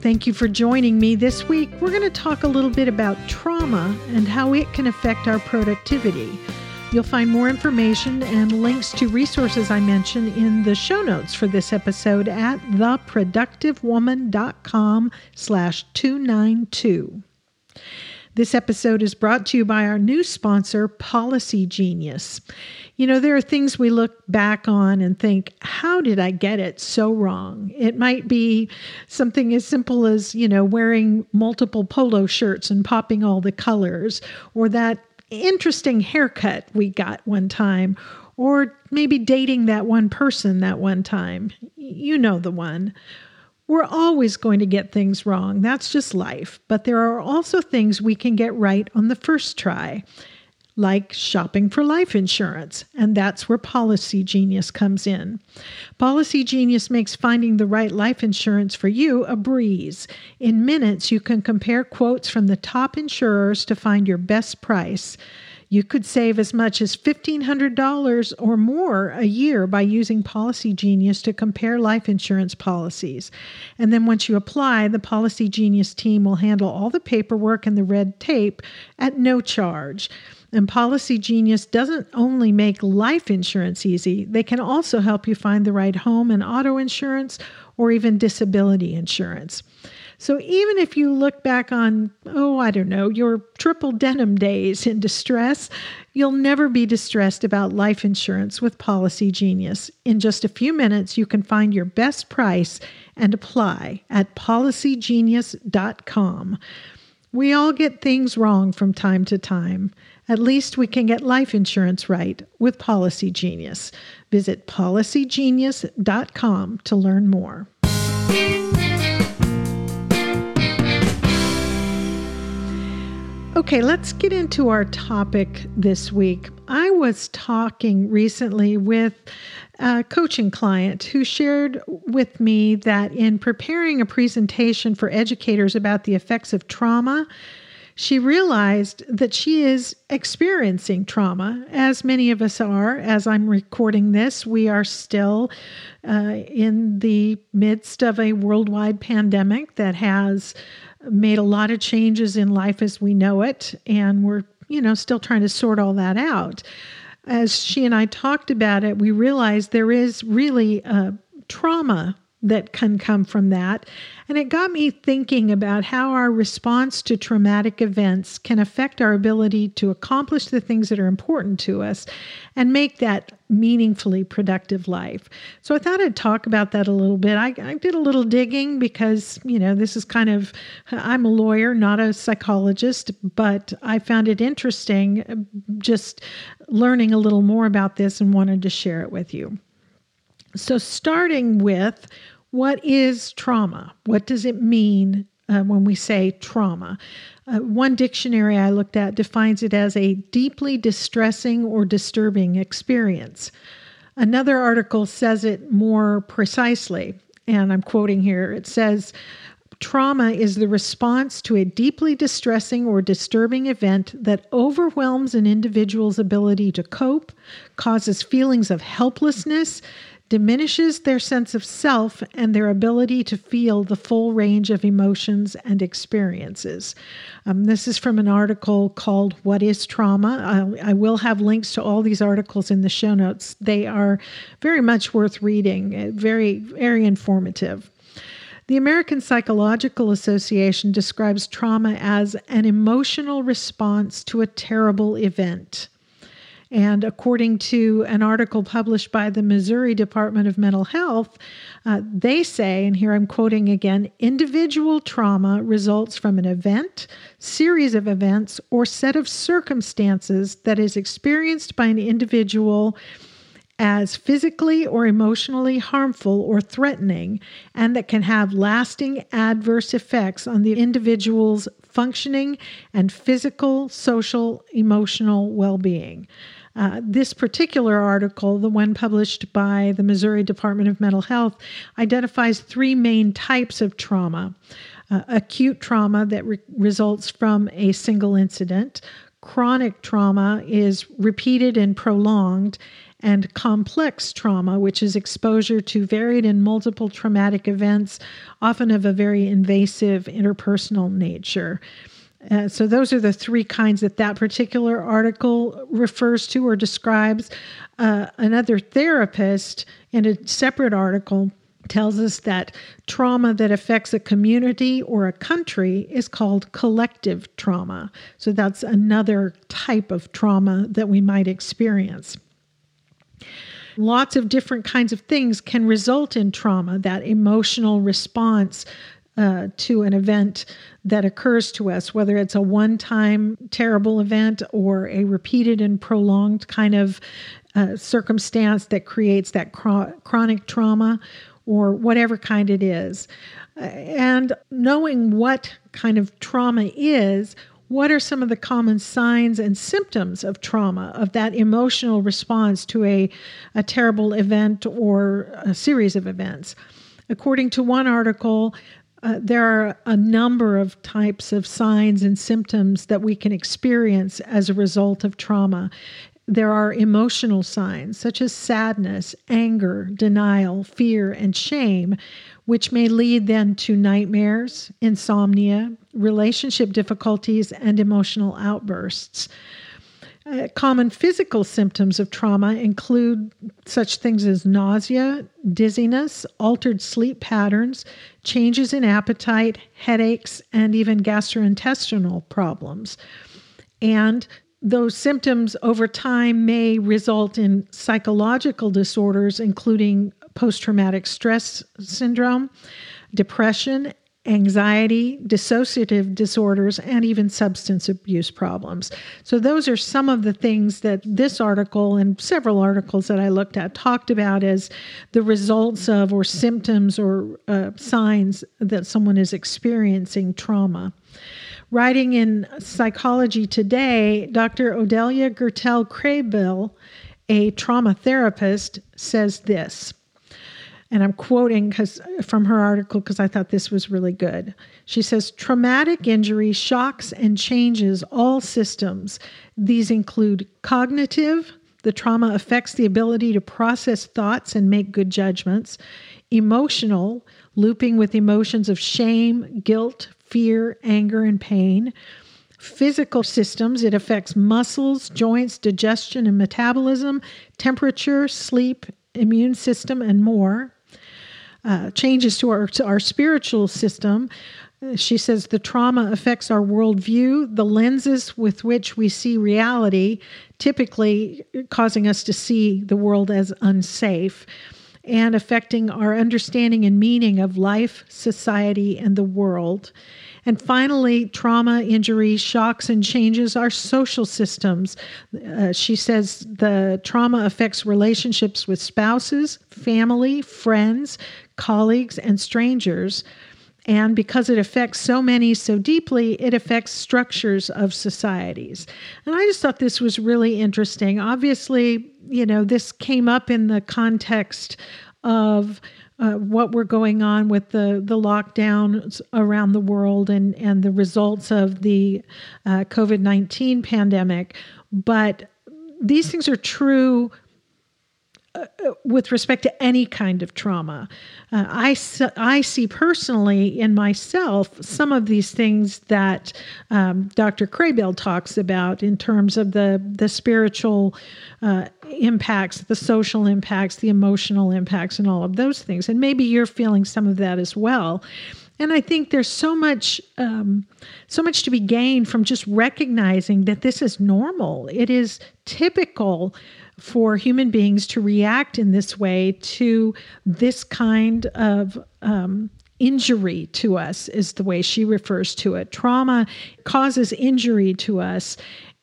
Thank you for joining me this week. We're going to talk a little bit about trauma and how it can affect our productivity. You'll find more information and links to resources I mention in the show notes for this episode at theproductivewoman.com/292. This episode is brought to you by our new sponsor, Policy Genius. You know, there are things we look back on and think, how did I get it so wrong? It might be something as simple as, wearing multiple polo shirts and popping all the colors, or that interesting haircut we got one time, or maybe dating that one person that one time. You know the one. We're always going to get things wrong. That's just life. But there are also things we can get right on the first try, like shopping for life insurance. And that's where Policy Genius comes in. Policy Genius makes finding the right life insurance for you a breeze. In minutes, you can compare quotes from the top insurers to find your best price. You could save as much as $1,500 or more a year by using Policy Genius to compare life insurance policies. And then once you apply, the Policy Genius team will handle all the paperwork and the red tape at no charge. And Policy Genius doesn't only make life insurance easy, they can also help you find the right home and auto insurance or even disability insurance. So even if you look back on, your triple denim days in distress, you'll never be distressed about life insurance with Policy Genius. In just a few minutes, you can find your best price and apply at policygenius.com. We all get things wrong from time to time. At least we can get life insurance right with Policy Genius. Visit policygenius.com to learn more. Okay, let's get into our topic this week. I was talking recently with a coaching client who shared with me that in preparing a presentation for educators about the effects of trauma, she realized that she is experiencing trauma, as many of us are. As I'm recording this, we are still in the midst of a worldwide pandemic that has made a lot of changes in life as we know it, and we're, still trying to sort all that out. As she and I talked about it, we realized there is really a trauma that can come from that. And it got me thinking about how our response to traumatic events can affect our ability to accomplish the things that are important to us and make that meaningfully productive life. So I thought I'd talk about that a little bit. I did a little digging because, this is kind of, I'm a lawyer, not a psychologist, but I found it interesting just learning a little more about this and wanted to share it with you. So starting with, what is trauma? What does it mean when we say trauma? One dictionary I looked at defines it as a deeply distressing or disturbing experience. Another article says it more precisely, and I'm quoting here. It says, trauma is the response to a deeply distressing or disturbing event that overwhelms an individual's ability to cope, causes feelings of helplessness, diminishes their sense of self and their ability to feel the full range of emotions and experiences. This is from an article called What is Trauma? I will have links to all these articles in the show notes. They are very much worth reading, very, very informative. The American Psychological Association describes trauma as an emotional response to a terrible event. And according to an article published by the Missouri Department of Mental Health, they say, and here I'm quoting again, individual trauma results from an event, series of events, or set of circumstances that is experienced by an individual as physically or emotionally harmful or threatening, and that can have lasting adverse effects on the individual's functioning and physical, social, emotional well-being. This particular article, the one published by the Missouri Department of Mental Health, identifies three main types of trauma. Acute trauma that results from a single incident, chronic trauma is repeated and prolonged, and complex trauma, which is exposure to varied and multiple traumatic events, often of a very invasive interpersonal nature. So those are the three kinds that particular article refers to or describes. Another therapist in a separate article tells us that trauma that affects a community or a country is called collective trauma. So that's another type of trauma that we might experience. Lots of different kinds of things can result in trauma, that emotional response to an event that occurs to us, whether it's a one-time terrible event or a repeated and prolonged kind of circumstance that creates that chronic trauma, or whatever kind it is. And knowing what kind of trauma is, what are some of the common signs and symptoms of trauma, of that emotional response to a terrible event or a series of events? According to one article, there are a number of types of signs and symptoms that we can experience as a result of trauma. There are emotional signs such as sadness, anger, denial, fear, and shame, which may lead then to nightmares, insomnia, relationship difficulties, and emotional outbursts. Common physical symptoms of trauma include such things as nausea, dizziness, altered sleep patterns, changes in appetite, headaches, and even gastrointestinal problems. And those symptoms over time may result in psychological disorders, including post-traumatic stress syndrome, depression, anxiety, dissociative disorders, and even substance abuse problems. So those are some of the things that this article and several articles that I looked at talked about as the results of or symptoms or signs that someone is experiencing trauma. Writing in Psychology Today, Dr. Odelia Gertel-Kraybill, a trauma therapist, says this, and I'm quoting from her article because I thought this was really good. She says, "Traumatic injury shocks and changes all systems. These include cognitive, the trauma affects the ability to process thoughts and make good judgments, emotional, looping with emotions of shame, guilt, fear, anger, and pain. Physical systems, it affects muscles, joints, digestion, and metabolism, temperature, sleep, immune system, and more. Changes to our spiritual system. She says the trauma affects our worldview, the lenses with which we see reality, typically causing us to see the world as unsafe, and affecting our understanding and meaning of life, society, and the world. And finally, trauma, injury, shocks, and changes our social systems. She says the trauma affects relationships with spouses, family, friends, colleagues, and strangers. And because it affects so many so deeply, it affects structures of societies." And I just thought this was really interesting. Obviously, this came up in the context of what were going on with the lockdowns around the world and the results of the COVID-19 pandemic. But these things are true with respect to any kind of trauma. I see personally in myself some of these things that Dr. Kraybill talks about in terms of the spiritual impacts, the social impacts, the emotional impacts, and all of those things. And maybe you're feeling some of that as well. And I think there's so much to be gained from just recognizing that this is normal. It is typical for human beings to react in this way to this kind of injury to us, is the way she refers to it. Trauma causes injury to us,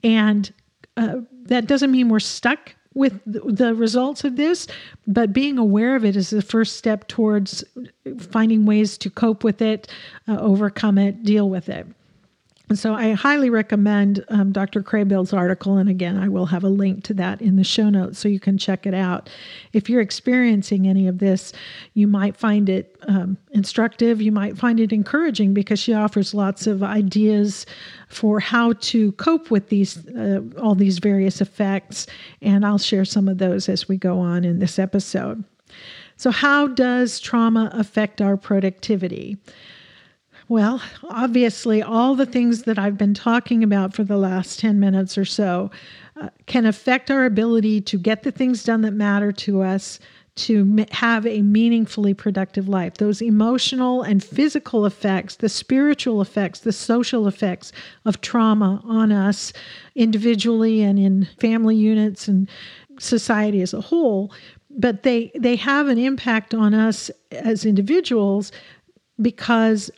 and that doesn't mean we're stuck with the results of this, but being aware of it is the first step towards finding ways to cope with it, overcome it, deal with it. And so I highly recommend Dr. Kraybill's article. And again, I will have a link to that in the show notes so you can check it out. If you're experiencing any of this, you might find it instructive. You might find it encouraging because she offers lots of ideas for how to cope with these all these various effects. And I'll share some of those as we go on in this episode. So how does trauma affect our productivity? Well, obviously, all the things that I've been talking about for the last 10 minutes or so can affect our ability to get the things done that matter to us, to have a meaningfully productive life. Those emotional and physical effects, the spiritual effects, the social effects of trauma on us individually and in family units and society as a whole, but they have an impact on us as individuals because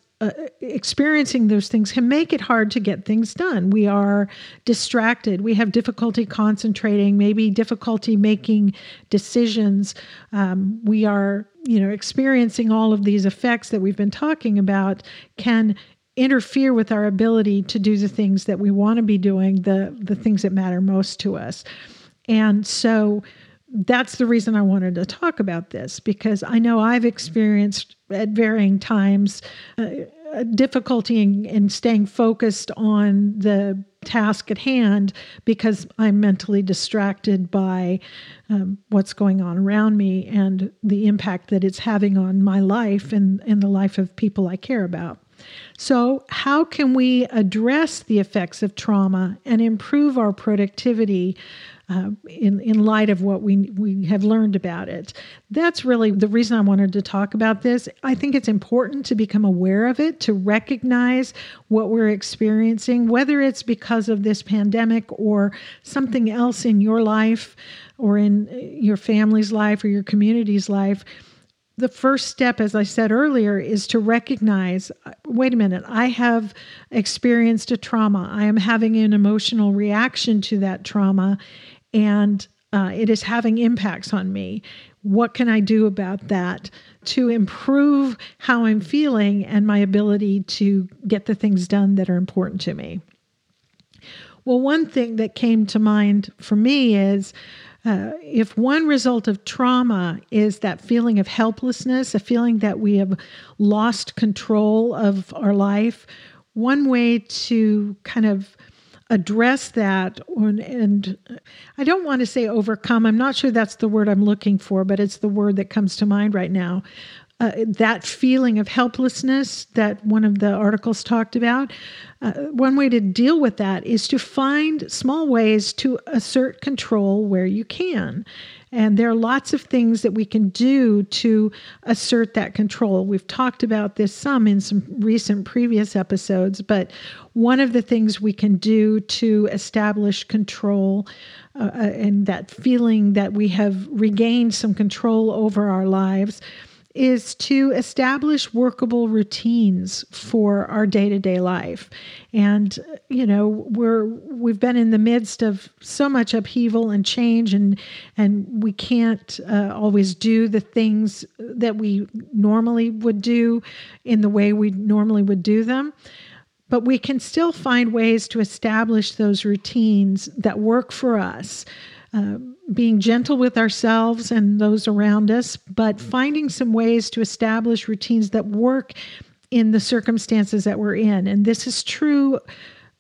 experiencing those things can make it hard to get things done. We are distracted. We have difficulty concentrating, maybe difficulty making decisions. We are, experiencing all of these effects that we've been talking about can interfere with our ability to do the things that we want to be doing, the things that matter most to us. And so that's the reason I wanted to talk about this, because I know I've experienced at varying times difficulty in staying focused on the task at hand because I'm mentally distracted by what's going on around me and the impact that it's having on my life and the life of people I care about. So how can we address the effects of trauma and improve our productivity in light of what we have learned about it? That's really the reason I wanted to talk about this. I think it's important to become aware of it, to recognize what we're experiencing, whether it's because of this pandemic or something else in your life or in your family's life or your community's life. The first step, as I said earlier, is to recognize, wait a minute, I have experienced a trauma. I am having an emotional reaction to that trauma, and it is having impacts on me. What can I do about that to improve how I'm feeling and my ability to get the things done that are important to me? Well, one thing that came to mind for me is, if one result of trauma is that feeling of helplessness, a feeling that we have lost control of our life, one way to kind of address that, and I don't want to say overcome, I'm not sure that's the word I'm looking for, but it's the word that comes to mind right now. That feeling of helplessness that one of the articles talked about, one way to deal with that is to find small ways to assert control where you can. And there are lots of things that we can do to assert that control. We've talked about this some in some recent previous episodes, but one of the things we can do to establish control and that feeling that we have regained some control over our lives is to establish workable routines for our day-to-day life. And, we've been in the midst of so much upheaval and change, and we can't always do the things that we normally would do in the way we normally would do them. But we can still find ways to establish those routines that work for us. Being gentle with ourselves and those around us, but finding some ways to establish routines that work in the circumstances that we're in. And this is true,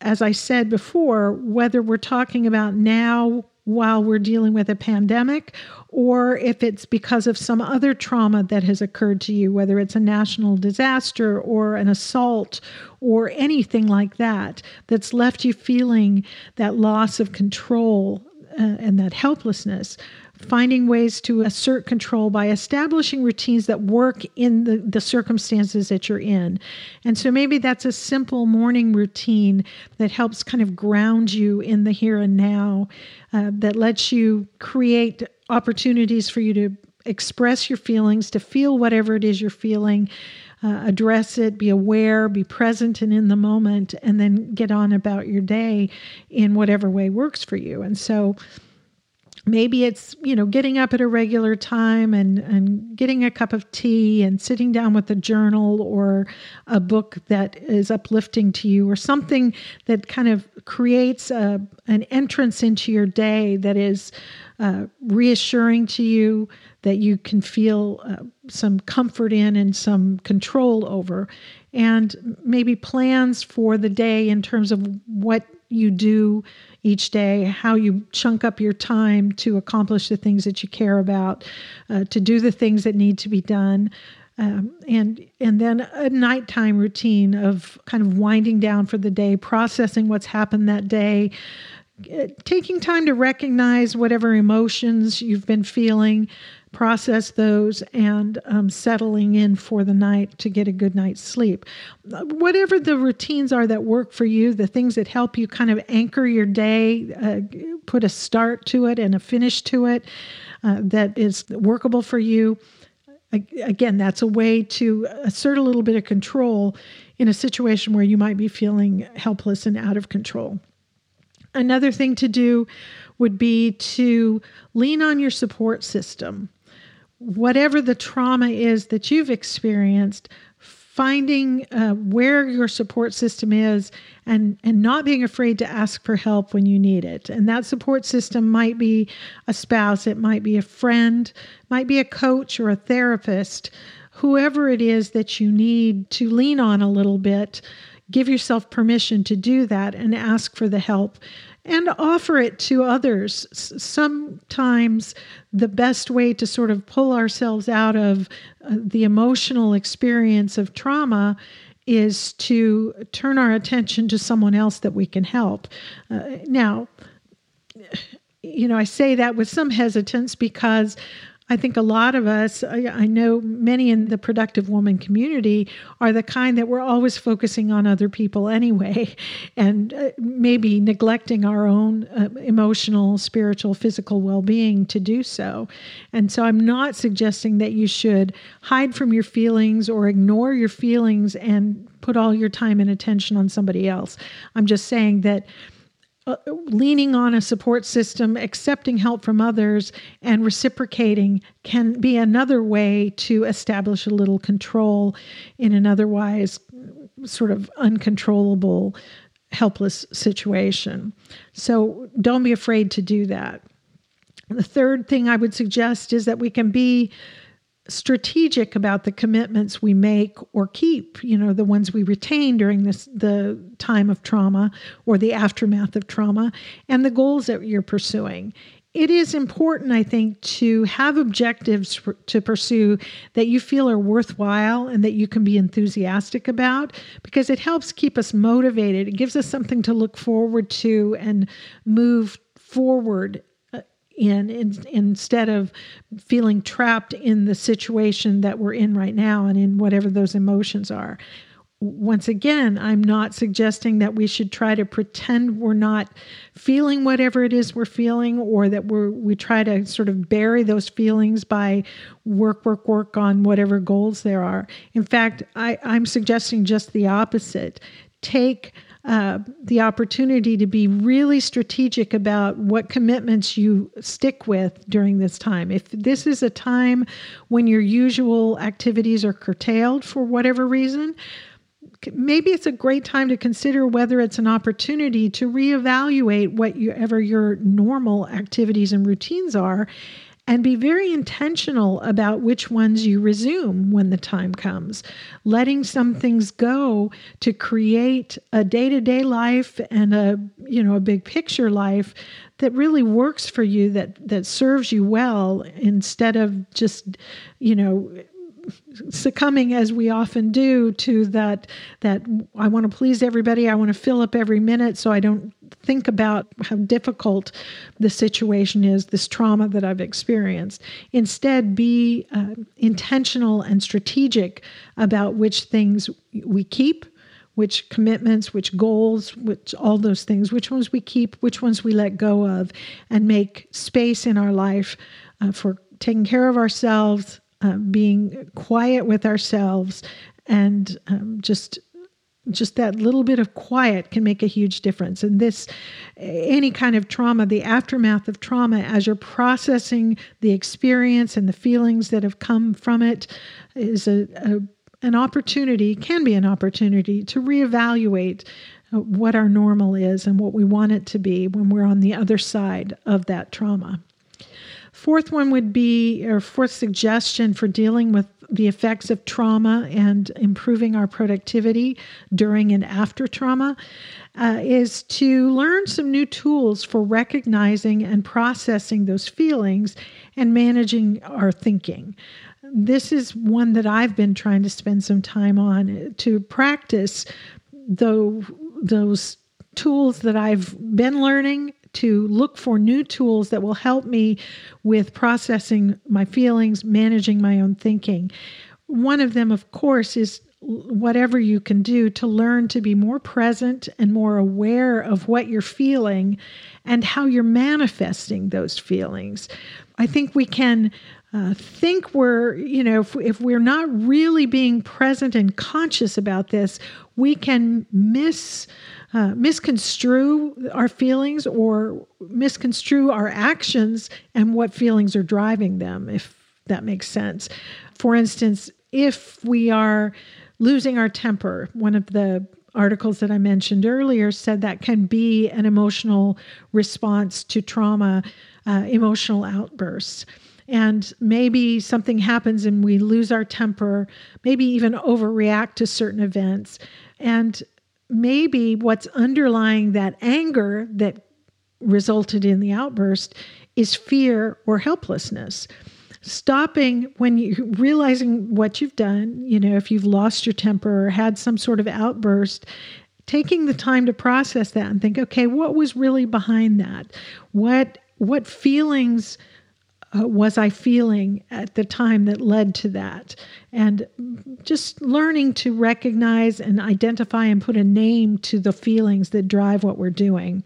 as I said before, whether we're talking about now while we're dealing with a pandemic, or if it's because of some other trauma that has occurred to you, whether it's a national disaster or an assault or anything like that, that's left you feeling that loss of control and that helplessness, finding ways to assert control by establishing routines that work in the circumstances that you're in. And so maybe that's a simple morning routine that helps kind of ground you in the here and now, that lets you create opportunities for you to express your feelings, to feel whatever it is you're feeling, address it, be aware, be present and in the moment, and then get on about your day in whatever way works for you. And so Maybe it's, you know, getting up at a regular time and getting a cup of tea and sitting down with a journal or a book that is uplifting to you, or something that kind of creates an entrance into your day that is reassuring to you, that you can feel some comfort in and some control over. And maybe plans for the day in terms of what you do each day, how you chunk up your time to accomplish the things that you care about, to do the things that need to be done. And then a nighttime routine of kind of winding down for the day, processing what's happened that day, taking time to recognize whatever emotions you've been feeling, process those, and settling in for the night to get a good night's sleep. Whatever the routines are that work for you, the things that help you kind of anchor your day, put a start to it and a finish to it that is workable for you. Again, that's a way to assert a little bit of control in a situation where you might be feeling helpless and out of control. Another thing to do would be to lean on your support system. Whatever the trauma is that you've experienced, finding where your support system is and not being afraid to ask for help when you need it. And that support system might be a spouse, it might be a friend, might be a coach or a therapist, whoever it is that you need to lean on a little bit. Give yourself permission to do that and ask for the help and offer it to others. Sometimes the best way to sort of pull ourselves out of the emotional experience of trauma is to turn our attention to someone else that we can help. Now, you know, I say that with some hesitance because I think a lot of us, I know many in the productive woman community, are the kind that we're always focusing on other people anyway, and maybe neglecting our own emotional, spiritual, physical well-being to do so. And so I'm not suggesting that you should hide from your feelings or ignore your feelings and put all your time and attention on somebody else. I'm just saying that leaning on a support system, accepting help from others, and reciprocating can be another way to establish a little control in an otherwise sort of uncontrollable, helpless situation. So don't be afraid to do that. The third thing I would suggest is that we can be strategic about the commitments we make or keep, you know, the ones we retain during the time of trauma or the aftermath of trauma, and the goals that you're pursuing. It is important, I think, to have objectives to pursue that you feel are worthwhile and that you can be enthusiastic about, because it helps keep us motivated. It gives us something to look forward to and move forward instead of feeling trapped in the situation that we're in right now and in whatever those emotions are. Once again, I'm not suggesting that we should try to pretend we're not feeling whatever it is we're feeling, or that we try to sort of bury those feelings by work on whatever goals there are. In fact, I'm suggesting just the opposite. Take the opportunity to be really strategic about what commitments you stick with during this time. If this is a time when your usual activities are curtailed for whatever reason, maybe it's a great time to consider whether it's an opportunity to reevaluate whatever your normal activities and routines are, and be very intentional about which ones you resume when the time comes. Letting some things go to create a day-to-day life and a big picture life that really works for you, that serves you well, instead of just, you know, succumbing, as we often do, to that I want to please everybody, I want to fill up every minute so I don't think about how difficult the situation is, this trauma that I've experienced. Instead, be intentional and strategic about which things we keep, which commitments, which goals, which all those things, which ones we keep, which ones we let go of, and make space in our life for taking care of ourselves, being quiet with ourselves, and just Just that little bit of quiet can make a huge difference. And this, any kind of trauma, the aftermath of trauma, as you're processing the experience and the feelings that have come from it, is an opportunity, can be an opportunity to reevaluate what our normal is and what we want it to be when we're on the other side of that trauma. Fourth one would be, or fourth suggestion for dealing with the effects of trauma and improving our productivity during and after trauma, is to learn some new tools for recognizing and processing those feelings and managing our thinking. This is one that I've been trying to spend some time on, to practice those tools that I've been learning, to look for new tools that will help me with processing my feelings, managing my own thinking. One of them, of course, is whatever you can do to learn to be more present and more aware of what you're feeling and how you're manifesting those feelings. I think we can think we're, if we're not really being present and conscious about this, we can misconstrue our feelings or misconstrue our actions and what feelings are driving them, if that makes sense. For instance, if we are losing our temper, one of the articles that I mentioned earlier said that can be an emotional response to trauma, emotional outbursts. And maybe something happens and we lose our temper, maybe even overreact to certain events. And maybe what's underlying that anger that resulted in the outburst is fear or helplessness. Stopping when you're realizing what you've done, if you've lost your temper or had some sort of outburst, taking the time to process that and think, okay, what was really behind that? What feelings was I feeling at the time that led to that? And just learning to recognize and identify and put a name to the feelings that drive what we're doing.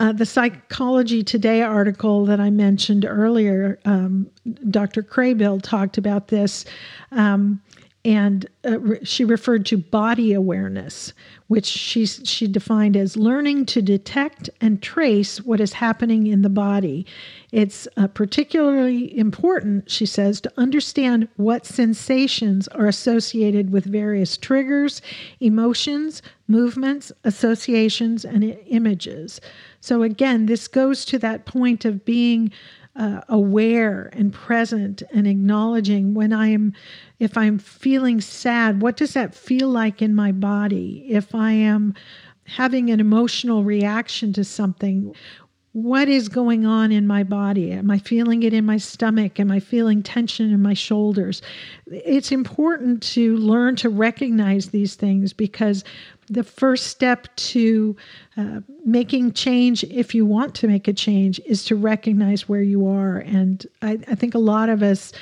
The Psychology Today article that I mentioned earlier, Dr. Kraybill talked about this, she referred to body awareness, which she defined as learning to detect and trace what is happening in the body. It's particularly important, she says, to understand what sensations are associated with various triggers, emotions, movements, associations, and images. So again, this goes to that point of being aware and present and acknowledging if I'm feeling sad, what does that feel like in my body? If I am having an emotional reaction to something, what is going on in my body? Am I feeling it in my stomach? Am I feeling tension in my shoulders? It's important to learn to recognize these things, because the first step to making change, if you want to make a change, is to recognize where you are. And I think a lot of us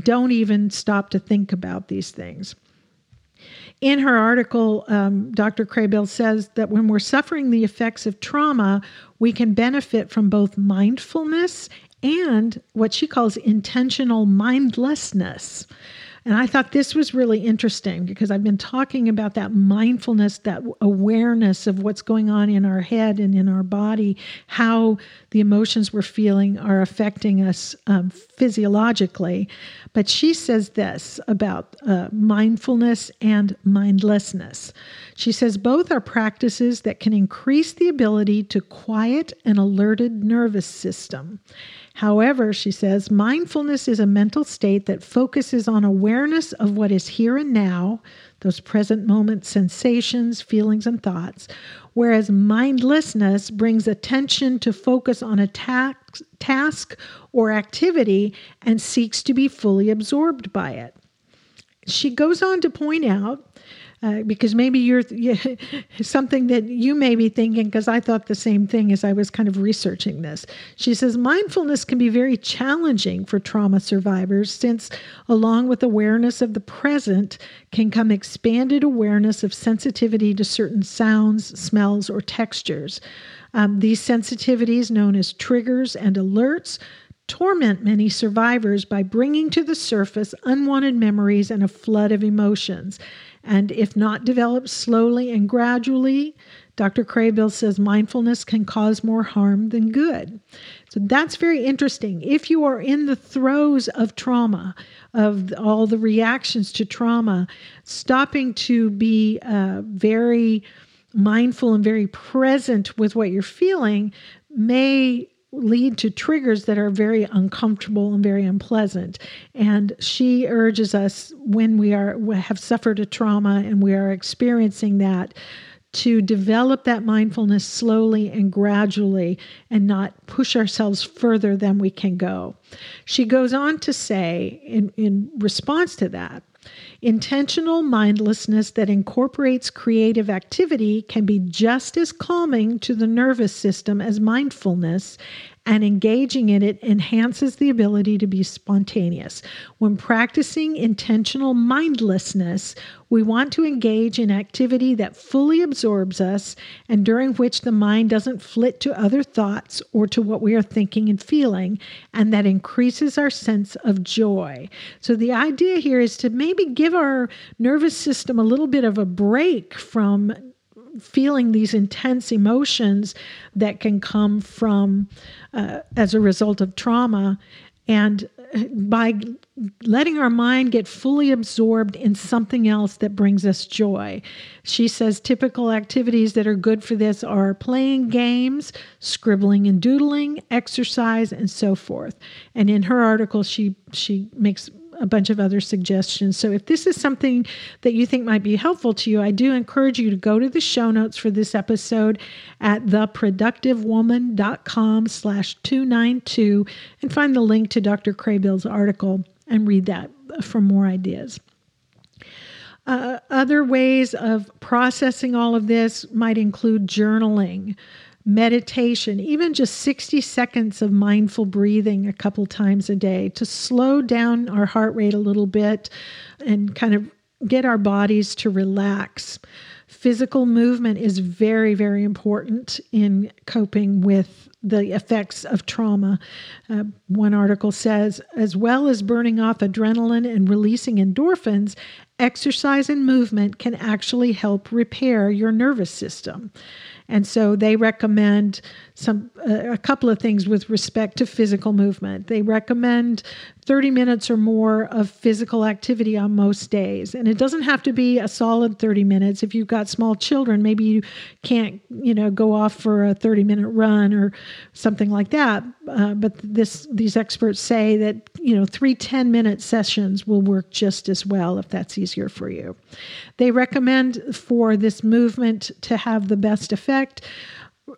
don't even stop to think about these things. In her article, Dr. Kraybill says that when we're suffering the effects of trauma, we can benefit from both mindfulness and what she calls intentional mindlessness. And I thought this was really interesting, because I've been talking about that mindfulness, that awareness of what's going on in our head and in our body, how the emotions we're feeling are affecting us physiologically. But she says this about mindfulness and mindlessness. She says both are practices that can increase the ability to quiet an alerted nervous system. However, she says, mindfulness is a mental state that focuses on awareness of what is here and now, those present moment sensations, feelings, and thoughts, whereas mindlessness brings attention to focus on a task or activity and seeks to be fully absorbed by it. She goes on to point out, because maybe something that you may be thinking, because I thought the same thing as I was kind of researching this. She says mindfulness can be very challenging for trauma survivors, since along with awareness of the present can come expanded awareness of sensitivity to certain sounds, smells, or textures. These sensitivities, known as triggers and alerts, torment many survivors by bringing to the surface unwanted memories and a flood of emotions. And if not developed slowly and gradually, Dr. Kraybill says mindfulness can cause more harm than good. So that's very interesting. If you are in the throes of trauma, of all the reactions to trauma, stopping to be very mindful and very present with what you're feeling may lead to triggers that are very uncomfortable and very unpleasant. And she urges us, when we have suffered a trauma and we are experiencing that, to develop that mindfulness slowly and gradually and not push ourselves further than we can go. She goes on to say, in response to that, intentional mindlessness that incorporates creative activity can be just as calming to the nervous system as mindfulness, and engaging in it enhances the ability to be spontaneous. When practicing intentional mindlessness, we want to engage in activity that fully absorbs us and during which the mind doesn't flit to other thoughts or to what we are thinking and feeling, and that increases our sense of joy. So the idea here is to maybe give our nervous system a little bit of a break from feeling these intense emotions that can come from as a result of trauma, and by letting our mind get fully absorbed in something else that brings us joy. She says typical activities that are good for this are playing games, scribbling and doodling, exercise, and so forth. And in her article, she makes a bunch of other suggestions. So if this is something that you think might be helpful to you, I do encourage you to go to the show notes for this episode at theproductivewoman.com/292 and find the link to Dr. Kraybill's article and read that for more ideas. Other ways of processing all of this might include journaling, meditation, even just 60 seconds of mindful breathing a couple times a day to slow down our heart rate a little bit and kind of get our bodies to relax. Physical movement is very, very important in coping with the effects of trauma. One article says, as well as burning off adrenaline and releasing endorphins, exercise and movement can actually help repair your nervous system. And so they recommend a couple of things with respect to physical movement. They recommend 30 minutes or more of physical activity on most days. And it doesn't have to be a solid 30 minutes. If you've got small children, maybe you can't, go off for a 30-minute run or something like that. But these experts say that, 3 10-minute sessions will work just as well if that's easier for you. They recommend for this movement to have the best effect,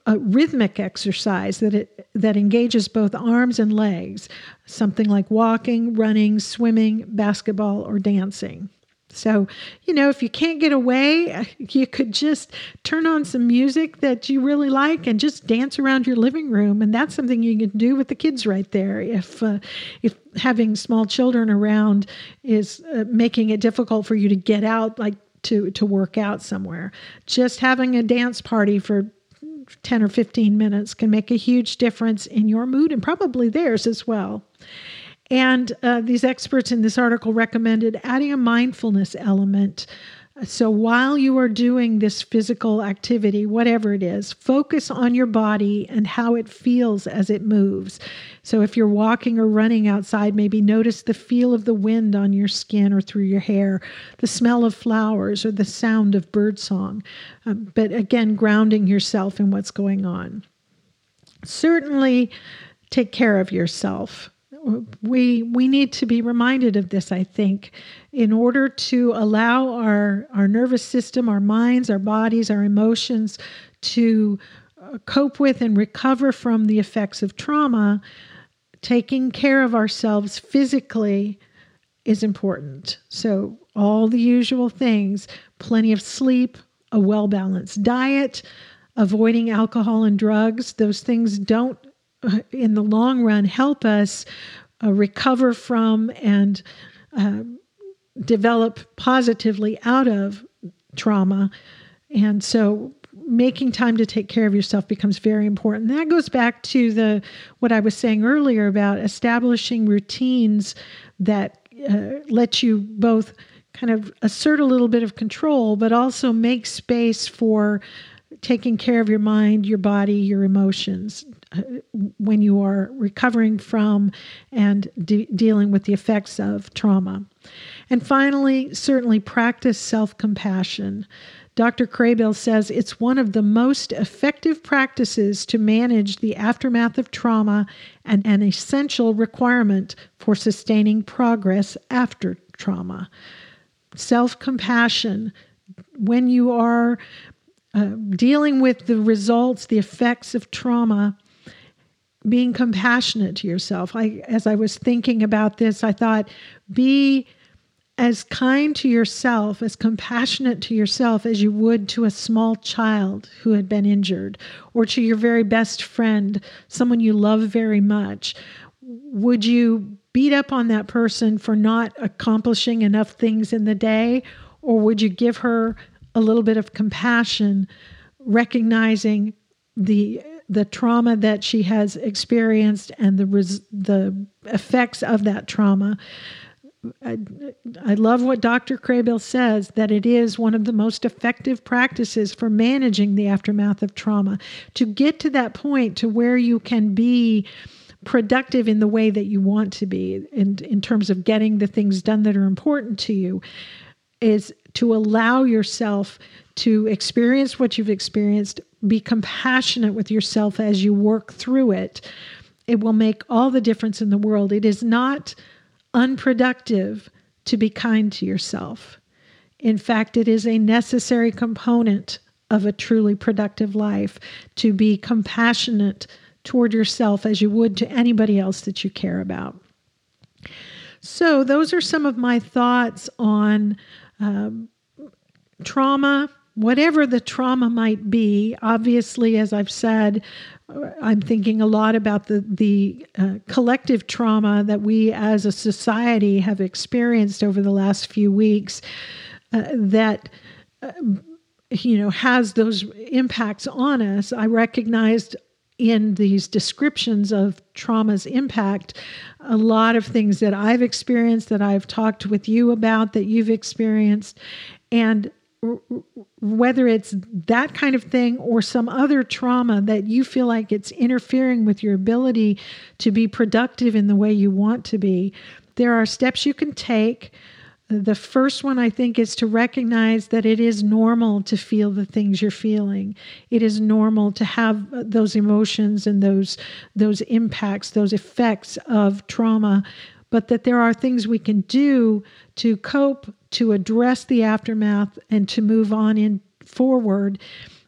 a rhythmic exercise that engages both arms and legs, something like walking, running, swimming, basketball, or dancing. So, if you can't get away, you could just turn on some music that you really like and just dance around your living room. And that's something you can do with the kids right there. If having small children around is making it difficult for you to get out, like to work out somewhere, just having a dance party for 10 or 15 minutes can make a huge difference in your mood and probably theirs as well. And these experts in this article recommended adding a mindfulness element. So while you are doing this physical activity, whatever it is, focus on your body and how it feels as it moves. So if you're walking or running outside, maybe notice the feel of the wind on your skin or through your hair, the smell of flowers, or the sound of birdsong. But again, grounding yourself in what's going on. Certainly take care of yourself. We need to be reminded of this, I think, in order to allow our nervous system, our minds, our bodies, our emotions to cope with and recover from the effects of trauma. Taking care of ourselves physically is important. So all the usual things: plenty of sleep, a well-balanced diet, avoiding alcohol and drugs. Those things don't, in the long run, help us recover from and develop positively out of trauma. And so making time to take care of yourself becomes very important. That goes back to what I was saying earlier about establishing routines that let you both kind of assert a little bit of control, but also make space for taking care of your mind, your body, your emotions when you are recovering from and dealing with the effects of trauma. And finally, certainly practice self-compassion. Dr. Kraybill says it's one of the most effective practices to manage the aftermath of trauma and an essential requirement for sustaining progress after trauma. Self-compassion, when you are dealing with the results, the effects of trauma, being compassionate to yourself. As I was thinking about this, I thought, be as kind to yourself, as compassionate to yourself as you would to a small child who had been injured, or to your very best friend, someone you love very much. Would you beat up on that person for not accomplishing enough things in the day, or would you give her a little bit of compassion, recognizing the trauma that she has experienced and the effects of that trauma? I love what Dr. Kraybill says, that it is one of the most effective practices for managing the aftermath of trauma, to get to that point to where you can be productive in the way that you want to be, in terms of getting the things done that are important to you, is to allow yourself to experience what you've experienced, be compassionate with yourself as you work through it. It will make all the difference in the world. It is not unproductive to be kind to yourself. In fact, it is a necessary component of a truly productive life to be compassionate toward yourself as you would to anybody else that you care about. So those are some of my thoughts on trauma, whatever the trauma might be. Obviously, as I've said, I'm thinking a lot about the collective trauma that we as a society have experienced over the last few weeks that has those impacts on us. I recognized in these descriptions of trauma's impact a lot of things that I've experienced, that I've talked with you about, that you've experienced. And whether it's that kind of thing or some other trauma that you feel like it's interfering with your ability to be productive in the way you want to be, there are steps you can take. The first one, I think, is to recognize that it is normal to feel the things you're feeling. It is normal to have those emotions and those impacts, those effects of trauma, but that there are things we can do to cope, to address the aftermath, and to move on forward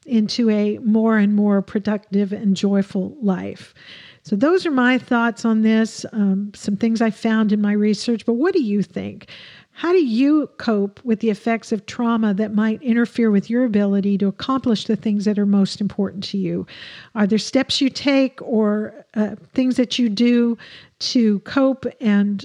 into a more and more productive and joyful life. So those are my thoughts on this, some things I found in my research. But what do you think? How do you cope with the effects of trauma that might interfere with your ability to accomplish the things that are most important to you? Are there steps you take or things that you do to cope and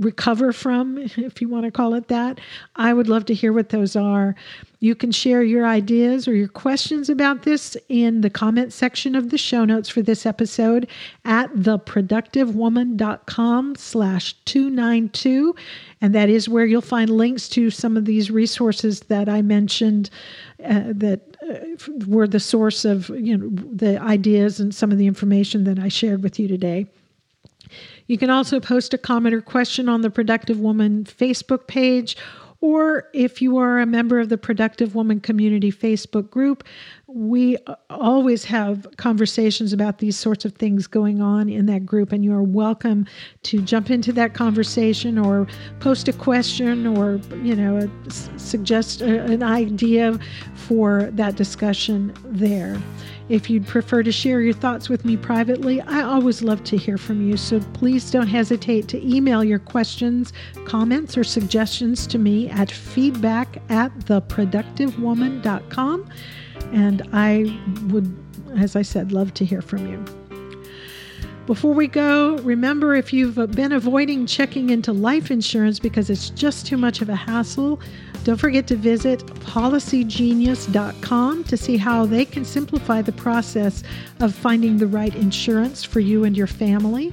recover from, if you want to call it that? I would love to hear what those are. You can share your ideas or your questions about this in the comment section of the show notes for this episode at theproductivewoman.com/292. And that is where you'll find links to some of these resources that I mentioned that were the source of the ideas and some of the information that I shared with you today. You can also post a comment or question on the Productive Woman Facebook page, or if you are a member of the Productive Woman Community Facebook group, we always have conversations about these sorts of things going on in that group, and you are welcome to jump into that conversation or post a question or, suggest an idea for that discussion there. If you'd prefer to share your thoughts with me privately, I always love to hear from you, so please don't hesitate to email your questions, comments, or suggestions to me at feedback@theproductivewoman.com, and I would, as I said, love to hear from you. Before we go, remember, if you've been avoiding checking into life insurance because it's just too much of a hassle, don't forget to visit policygenius.com to see how they can simplify the process of finding the right insurance for you and your family.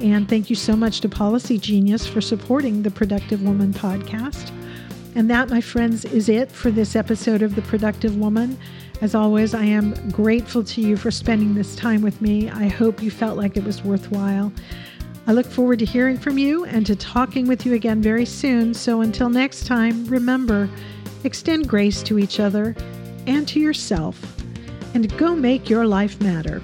And thank you so much to Policy Genius for supporting the Productive Woman podcast. And that, my friends, is it for this episode of The Productive Woman. As always, I am grateful to you for spending this time with me. I hope you felt like it was worthwhile. I look forward to hearing from you and to talking with you again very soon. So until next time, remember, extend grace to each other and to yourself, and go make your life matter.